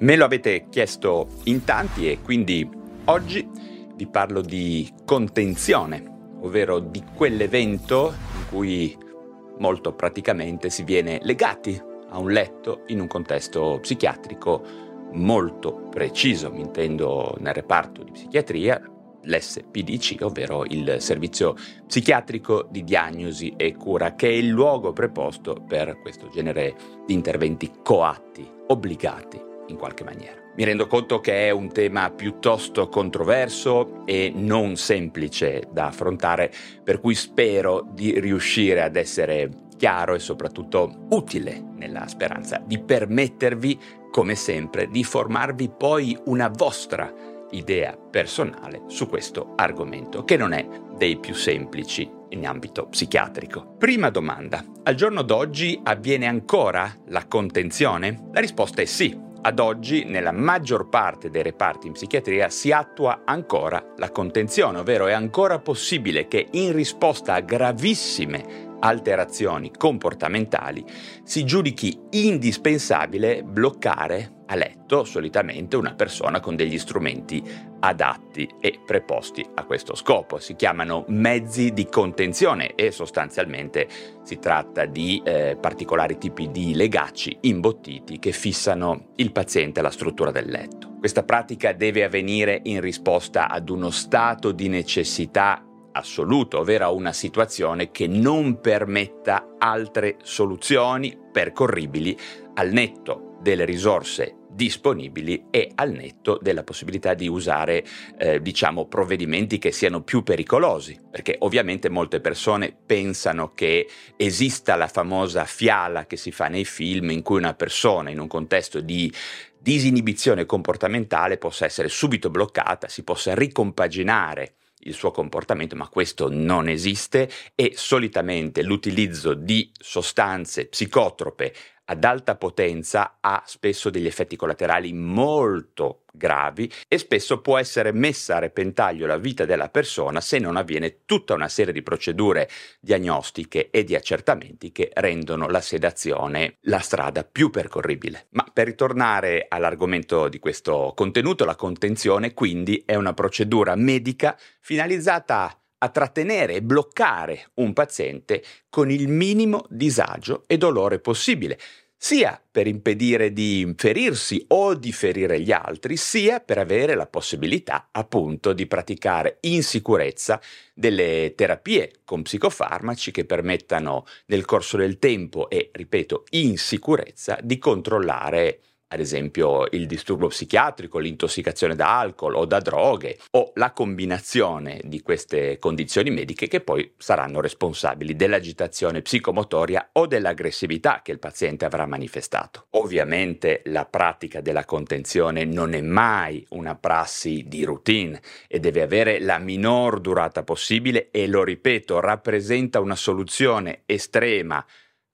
Me lo avete chiesto in tanti e quindi oggi vi parlo di contenzione, ovvero di quell'evento in cui molto praticamente si viene legati a un letto in un contesto psichiatrico molto preciso, mi intendo nel reparto di psichiatria, l'SPDC, ovvero il servizio psichiatrico di diagnosi e cura, che è il luogo preposto per questo genere di interventi coatti, obbligati in qualche maniera. Mi rendo conto che è un tema piuttosto controverso e non semplice da affrontare, per cui spero di riuscire ad essere chiaro e soprattutto utile, nella speranza di permettervi, come sempre, di formarvi poi una vostra idea personale su questo argomento, che non è dei più semplici in ambito psichiatrico. Prima domanda: al giorno d'oggi avviene ancora la contenzione? La risposta è sì. Ad oggi, nella maggior parte dei reparti in psichiatria si attua ancora la contenzione, ovvero è ancora possibile che in risposta a gravissime alterazioni comportamentali si giudichi indispensabile bloccare a letto solitamente una persona con degli strumenti adatti e preposti a questo scopo. Si chiamano mezzi di contenzione e sostanzialmente si tratta di particolari tipi di legacci imbottiti che fissano il paziente alla struttura del letto. Questa pratica deve avvenire in risposta ad uno stato di necessità assoluto, ovvero una situazione che non permetta altre soluzioni percorribili al netto delle risorse disponibili e al netto della possibilità di usare provvedimenti che siano più pericolosi, perché ovviamente molte persone pensano che esista la famosa fiala che si fa nei film in cui una persona in un contesto di disinibizione comportamentale possa essere subito bloccata, si possa ricompaginare il suo comportamento, ma questo non esiste e solitamente l'utilizzo di sostanze psicotrope ad alta potenza ha spesso degli effetti collaterali molto gravi e spesso può essere messa a repentaglio la vita della persona se non avviene tutta una serie di procedure diagnostiche e di accertamenti che rendono la sedazione la strada più percorribile. Ma per ritornare all'argomento di questo contenuto, la contenzione quindi è una procedura medica finalizzata a trattenere e bloccare un paziente con il minimo disagio e dolore possibile, sia per impedire di ferirsi o di ferire gli altri, sia per avere la possibilità appunto di praticare in sicurezza delle terapie con psicofarmaci che permettano nel corso del tempo e, ripeto, in sicurezza di controllare ad esempio il disturbo psichiatrico, l'intossicazione da alcol o da droghe o la combinazione di queste condizioni mediche che poi saranno responsabili dell'agitazione psicomotoria o dell'aggressività che il paziente avrà manifestato. Ovviamente la pratica della contenzione non è mai una prassi di routine e deve avere la minor durata possibile e, lo ripeto, rappresenta una soluzione estrema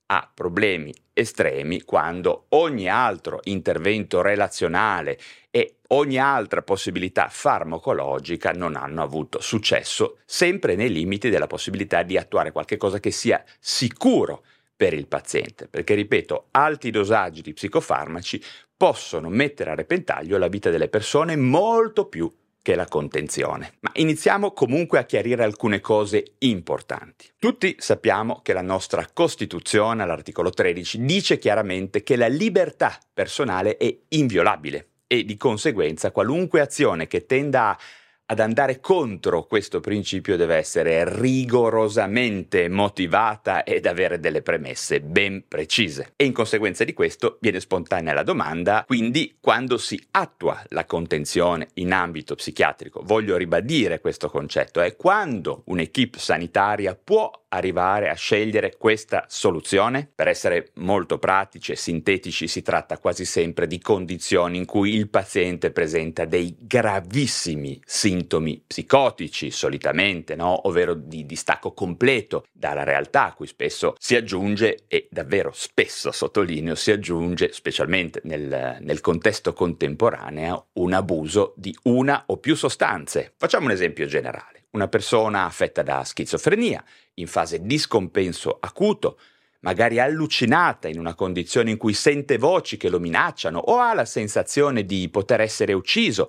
a problemi estremi, quando ogni altro intervento relazionale e ogni altra possibilità farmacologica non hanno avuto successo, sempre nei limiti della possibilità di attuare qualcosa che sia sicuro per il paziente, perché, ripeto, alti dosaggi di psicofarmaci possono mettere a repentaglio la vita delle persone molto più che la contenzione. Ma iniziamo comunque a chiarire alcune cose importanti. Tutti sappiamo che la nostra Costituzione, all'articolo 13, dice chiaramente che la libertà personale è inviolabile e di conseguenza qualunque azione che tenda ad andare contro questo principio deve essere rigorosamente motivata ed avere delle premesse ben precise. E in conseguenza di questo viene spontanea la domanda: quindi quando si attua la contenzione in ambito psichiatrico, voglio ribadire questo concetto, è quando un'equipe sanitaria può arrivare a scegliere questa soluzione? Per essere molto pratici e sintetici, si tratta quasi sempre di condizioni in cui il paziente presenta dei gravissimi sintomi psicotici, solitamente, no? Ovvero di distacco completo dalla realtà, a cui spesso si aggiunge, e davvero spesso sottolineo, si aggiunge, specialmente nel contesto contemporaneo, un abuso di una o più sostanze. Facciamo un esempio generale. Una persona affetta da schizofrenia, in fase di scompenso acuto, magari allucinata in una condizione in cui sente voci che lo minacciano o ha la sensazione di poter essere ucciso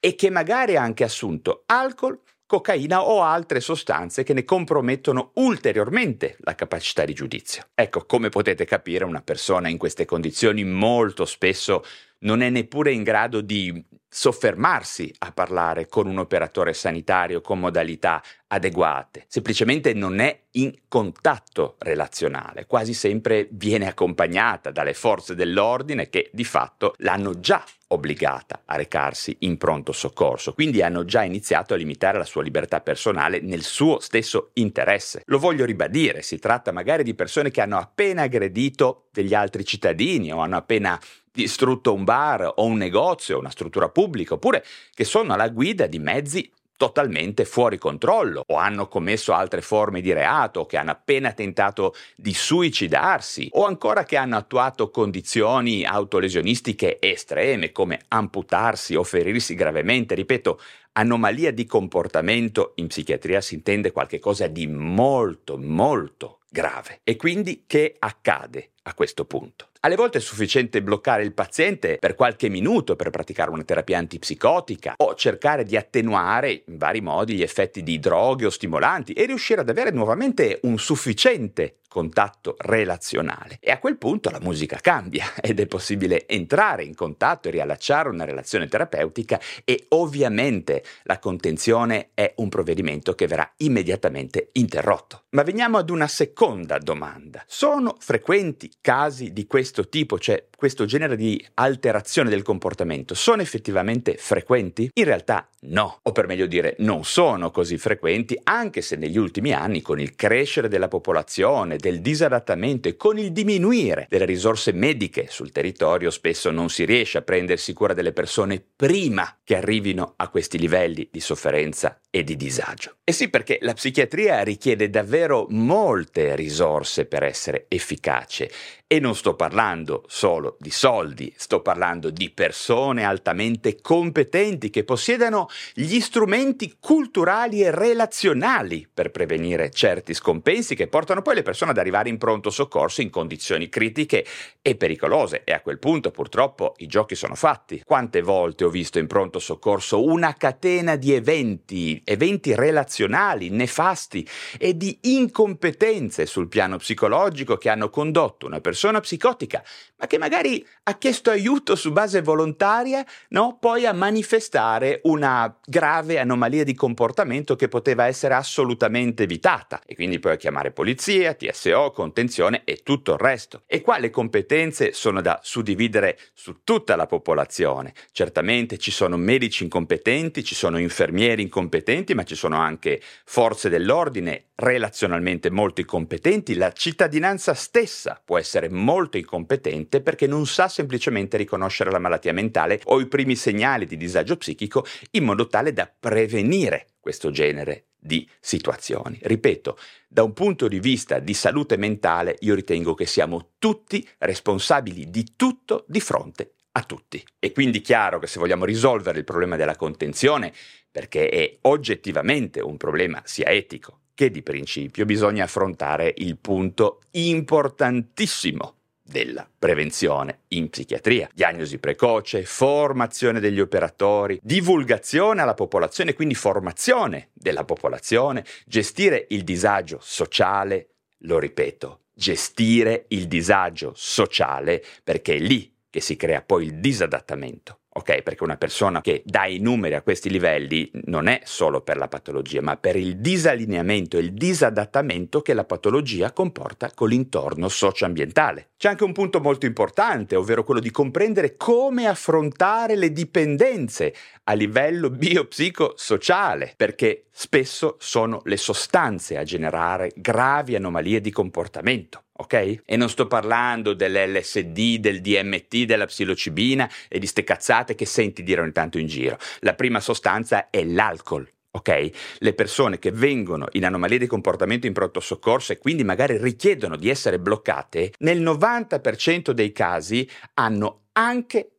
e che magari ha anche assunto alcol, cocaina o altre sostanze che ne compromettono ulteriormente la capacità di giudizio. Ecco, come potete capire, una persona in queste condizioni molto spesso non è neppure in grado di soffermarsi a parlare con un operatore sanitario con modalità adeguate. Semplicemente non è in contatto relazionale, quasi sempre viene accompagnata dalle forze dell'ordine che di fatto l'hanno già obbligata a recarsi in pronto soccorso, quindi hanno già iniziato a limitare la sua libertà personale nel suo stesso interesse. Lo voglio ribadire, si tratta magari di persone che hanno appena aggredito degli altri cittadini o hanno appena distrutto un bar o un negozio, una struttura pubblica, oppure che sono alla guida di mezzi totalmente fuori controllo o hanno commesso altre forme di reato, che hanno appena tentato di suicidarsi o ancora che hanno attuato condizioni autolesionistiche estreme come amputarsi o ferirsi gravemente. Ripeto, anomalia di comportamento in psichiatria si intende qualche cosa di molto molto grave. E quindi che accade a questo punto? Alle volte è sufficiente bloccare il paziente per qualche minuto per praticare una terapia antipsicotica o cercare di attenuare in vari modi gli effetti di droghe o stimolanti e riuscire ad avere nuovamente un sufficiente contatto relazionale. E a quel punto la musica cambia ed è possibile entrare in contatto e riallacciare una relazione terapeutica e ovviamente la contenzione è un provvedimento che verrà immediatamente interrotto. Ma veniamo ad una seconda domanda. Sono frequenti casi di questo tipo, cioè questo genere di alterazione del comportamento, sono effettivamente frequenti? In realtà no, o per meglio dire non sono così frequenti, anche se negli ultimi anni con il crescere della popolazione, del disadattamento e con il diminuire delle risorse mediche sul territorio spesso non si riesce a prendersi cura delle persone prima che arrivino a questi livelli di sofferenza e di disagio. E sì, perché la psichiatria richiede davvero molte risorse per essere efficace e non sto parlando solo di soldi, sto parlando di persone altamente competenti che possiedano gli strumenti culturali e relazionali per prevenire certi scompensi che portano poi le persone ad arrivare in pronto soccorso in condizioni critiche e pericolose. E a quel punto purtroppo i giochi sono fatti. Quante volte ho visto in pronto soccorso una catena di eventi relazionali nefasti e di incompetenze sul piano psicologico che hanno condotto una persona psicotica, ma che magari ha chiesto aiuto su base volontaria, no? Poi a manifestare una grave anomalia di comportamento che poteva essere assolutamente evitata e quindi poi a chiamare polizia, TSO, contenzione e tutto il resto. E qua le competenze sono da suddividere su tutta la popolazione. Certamente ci sono medici incompetenti, ci sono infermieri incompetenti, ma ci sono anche forze dell'ordine relazionalmente molto incompetenti, la cittadinanza stessa può essere molto incompetente perché non sa semplicemente riconoscere la malattia mentale o i primi segnali di disagio psichico in modo tale da prevenire questo genere di situazioni. Ripeto, da un punto di vista di salute mentale io ritengo che siamo tutti responsabili di tutto di fronte a tutti. È quindi chiaro che se vogliamo risolvere il problema della contenzione, perché è oggettivamente un problema sia etico che di principio, bisogna affrontare il punto importantissimo della prevenzione in psichiatria. Diagnosi precoce, formazione degli operatori, divulgazione alla popolazione, quindi formazione della popolazione, gestire il disagio sociale, lo ripeto, gestire il disagio sociale, perché è lì che si crea poi il disadattamento. Ok, perché una persona che dà i numeri a questi livelli non è solo per la patologia, ma per il disallineamento e il disadattamento che la patologia comporta con l'intorno socioambientale. C'è anche un punto molto importante, ovvero quello di comprendere come affrontare le dipendenze a livello biopsicosociale, perché spesso sono le sostanze a generare gravi anomalie di comportamento. Ok? E non sto parlando dell'LSD, del DMT, della psilocibina e di ste cazzate che senti dire ogni tanto in giro. La prima sostanza è l'alcol. Ok? Le persone che vengono in anomalie di comportamento in pronto soccorso e quindi magari richiedono di essere bloccate, nel 90% dei casi hanno anche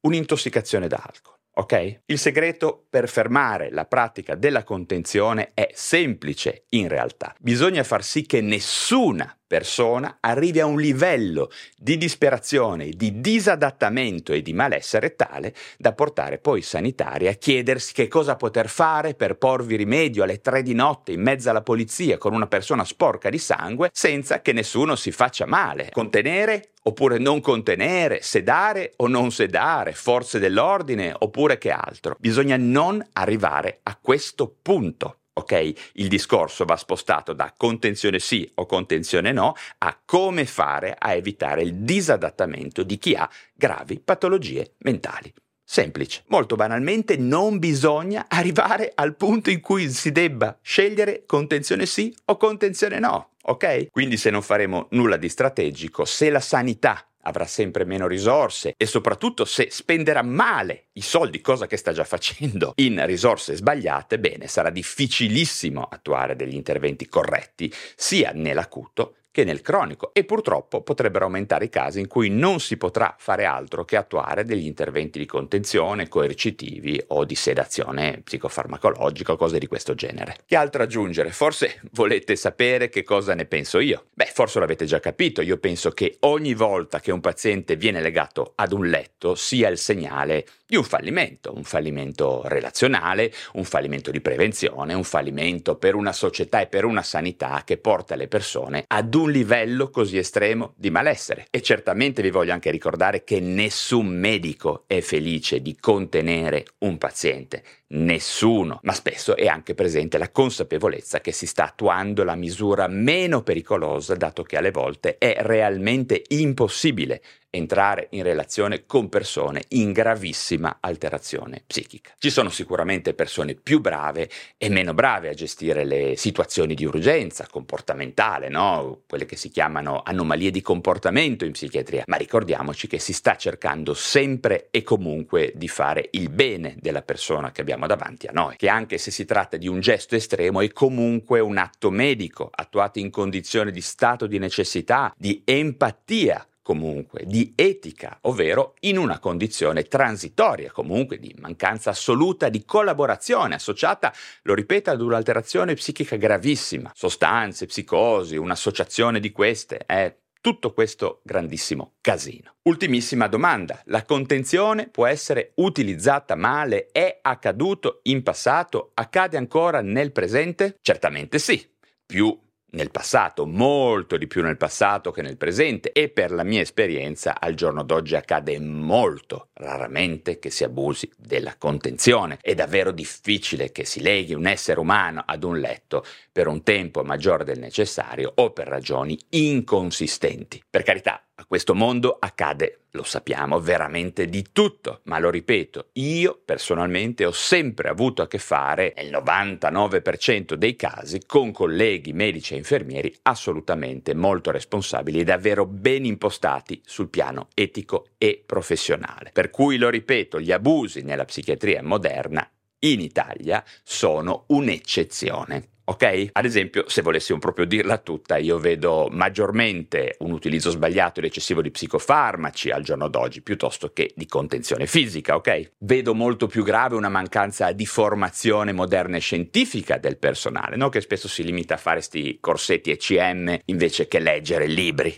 un'intossicazione da alcol. Ok? Il segreto per fermare la pratica della contenzione è semplice in realtà. Bisogna far sì che nessuna persona arrivi a un livello di disperazione, di disadattamento e di malessere tale da portare poi i sanitari a chiedersi che cosa poter fare per porvi rimedio alle 3 di notte in mezzo alla polizia con una persona sporca di sangue senza che nessuno si faccia male. Contenere oppure non contenere, sedare o non sedare, forze dell'ordine oppure che altro. Bisogna non arrivare a questo punto. Ok, il discorso va spostato da contenzione sì o contenzione no a come fare a evitare il disadattamento di chi ha gravi patologie mentali. Semplice. Molto banalmente non bisogna arrivare al punto in cui si debba scegliere contenzione sì o contenzione no, ok? Quindi se non faremo nulla di strategico, se la sanità avrà sempre meno risorse e soprattutto se spenderà male i soldi, cosa che sta già facendo, in risorse sbagliate, bene, sarà difficilissimo attuare degli interventi corretti sia nell'acuto che nel cronico e purtroppo potrebbero aumentare i casi in cui non si potrà fare altro che attuare degli interventi di contenzione, coercitivi o di sedazione psicofarmacologica o cose di questo genere. Che altro aggiungere? Forse volete sapere che cosa ne penso io? Beh, forse l'avete già capito, io penso che ogni volta che un paziente viene legato ad un letto sia il segnale di un fallimento relazionale, un fallimento di prevenzione, un fallimento per una società e per una sanità che porta le persone ad un livello così estremo di malessere. E certamente vi voglio anche ricordare che nessun medico è felice di contenere un paziente, nessuno, ma spesso è anche presente la consapevolezza che si sta attuando la misura meno pericolosa, dato che alle volte è realmente impossibile entrare in relazione con persone in gravissima alterazione psichica. Ci sono sicuramente persone più brave e meno brave a gestire le situazioni di urgenza comportamentale, no? Quelle che si chiamano anomalie di comportamento in psichiatria, ma ricordiamoci che si sta cercando sempre e comunque di fare il bene della persona che abbiamo davanti a noi, che anche se si tratta di un gesto estremo è comunque un atto medico attuato in condizione di stato di necessità, di empatia, comunque di etica, ovvero in una condizione transitoria, comunque di mancanza assoluta di collaborazione associata, lo ripeto, ad un'alterazione psichica gravissima, sostanze, psicosi, un'associazione di queste, tutto questo grandissimo casino. Ultimissima domanda, la contenzione può essere utilizzata male? È accaduto in passato? Accade ancora nel presente? Certamente sì, più nel passato, molto di più nel passato che nel presente e per la mia esperienza al giorno d'oggi accade molto raramente che si abusi della contenzione. È davvero difficile che si leghi un essere umano ad un letto per un tempo maggiore del necessario o per ragioni inconsistenti. Per carità, a questo mondo accade, lo sappiamo, veramente di tutto, ma lo ripeto, io personalmente ho sempre avuto a che fare, nel 99% dei casi, con colleghi medici e infermieri assolutamente molto responsabili e davvero ben impostati sul piano etico e professionale. Per cui, lo ripeto, gli abusi nella psichiatria moderna in Italia sono un'eccezione. Ok? Ad esempio, se volessimo proprio dirla tutta, io vedo maggiormente un utilizzo sbagliato ed eccessivo di psicofarmaci al giorno d'oggi piuttosto che di contenzione fisica, ok? Vedo molto più grave una mancanza di formazione moderna e scientifica del personale, no? Che spesso si limita a fare sti corsetti ECM invece che leggere libri,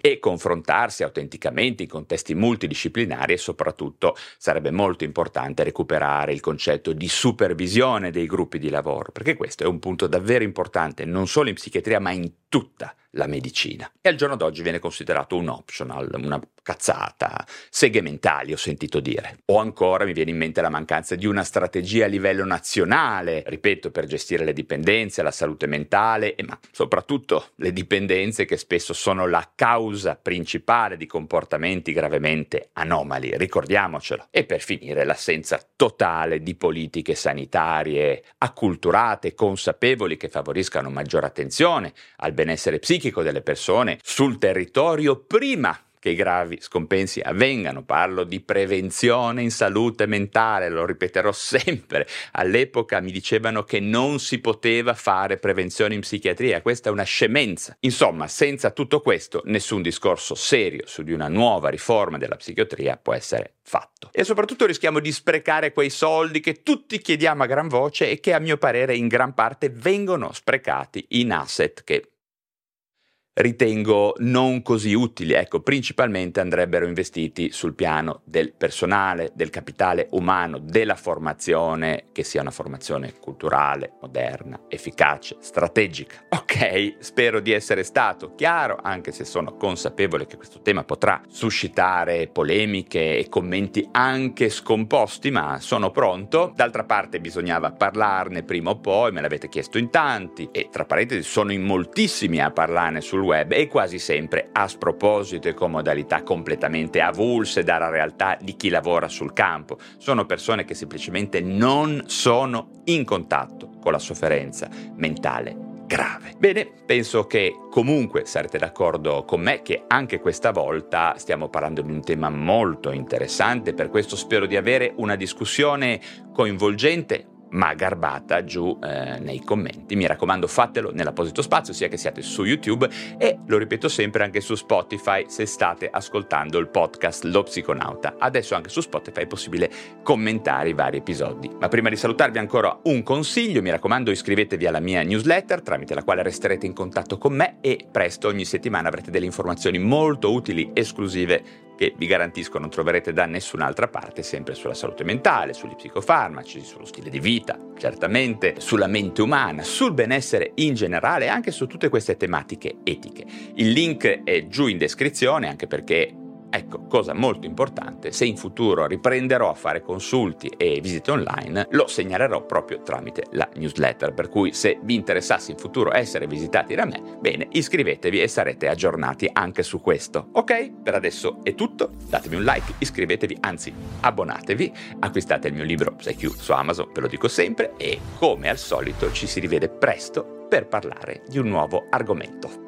e confrontarsi autenticamente in contesti multidisciplinari e soprattutto sarebbe molto importante recuperare il concetto di supervisione dei gruppi di lavoro. Perché questo è un punto davvero importante non solo in psichiatria ma in tutta la medicina e al giorno d'oggi viene considerato un optional, una cazzata, seghe mentali ho sentito dire. O ancora mi viene in mente la mancanza di una strategia a livello nazionale, ripeto, per gestire le dipendenze, la salute mentale ma soprattutto le dipendenze che spesso sono la causa principale di comportamenti gravemente anomali, ricordiamocelo. E per finire l'assenza totale di politiche sanitarie acculturate, consapevoli, che favoriscano maggiore attenzione al benessere psichico delle persone sul territorio prima che i gravi scompensi avvengano. Parlo di prevenzione in salute mentale, lo ripeterò sempre. All'epoca mi dicevano che non si poteva fare prevenzione in psichiatria, questa è una scemenza. Insomma, senza tutto questo, nessun discorso serio su di una nuova riforma della psichiatria può essere fatto. E soprattutto rischiamo di sprecare quei soldi che tutti chiediamo a gran voce e che a mio parere in gran parte vengono sprecati in asset che ritengo non così utili. Ecco, principalmente andrebbero investiti sul piano del personale, del capitale umano, della formazione, che sia una formazione culturale, moderna, efficace, strategica. Ok, spero di essere stato chiaro, anche se sono consapevole che questo tema potrà suscitare polemiche e commenti anche scomposti, ma sono pronto. D'altra parte bisognava parlarne prima o poi, me l'avete chiesto in tanti, e tra parentesi sono in moltissimi a parlarne sul web e quasi sempre a sproposito e con modalità completamente avulse dalla realtà di chi lavora sul campo. Sono persone che semplicemente non sono in contatto con la sofferenza mentale grave. Bene, penso che comunque sarete d'accordo con me che anche questa volta stiamo parlando di un tema molto interessante, per questo spero di avere una discussione coinvolgente ma garbata giù nei commenti. Mi raccomando, fatelo nell'apposito spazio, sia che siate su YouTube e, lo ripeto sempre, anche su Spotify se state ascoltando il podcast Lo Psiconauta. Adesso anche su Spotify è possibile commentare i vari episodi. Ma prima di salutarvi ancora un consiglio: mi raccomando, iscrivetevi alla mia newsletter, tramite la quale resterete in contatto con me e presto ogni settimana avrete delle informazioni molto utili, esclusive, che vi garantisco non troverete da nessun'altra parte, sempre sulla salute mentale, sugli psicofarmaci, sullo stile di vita, certamente, sulla mente umana, sul benessere in generale e anche su tutte queste tematiche etiche. Il link è giù in descrizione, anche perché, ecco, cosa molto importante, se in futuro riprenderò a fare consulti e visite online, lo segnalerò proprio tramite la newsletter, per cui se vi interessasse in futuro essere visitati da me, bene, iscrivetevi e sarete aggiornati anche su questo. Ok? Per adesso è tutto, datemi un like, iscrivetevi, anzi abbonatevi, acquistate il mio libro PsyQ su Amazon, ve lo dico sempre, e come al solito ci si rivede presto per parlare di un nuovo argomento.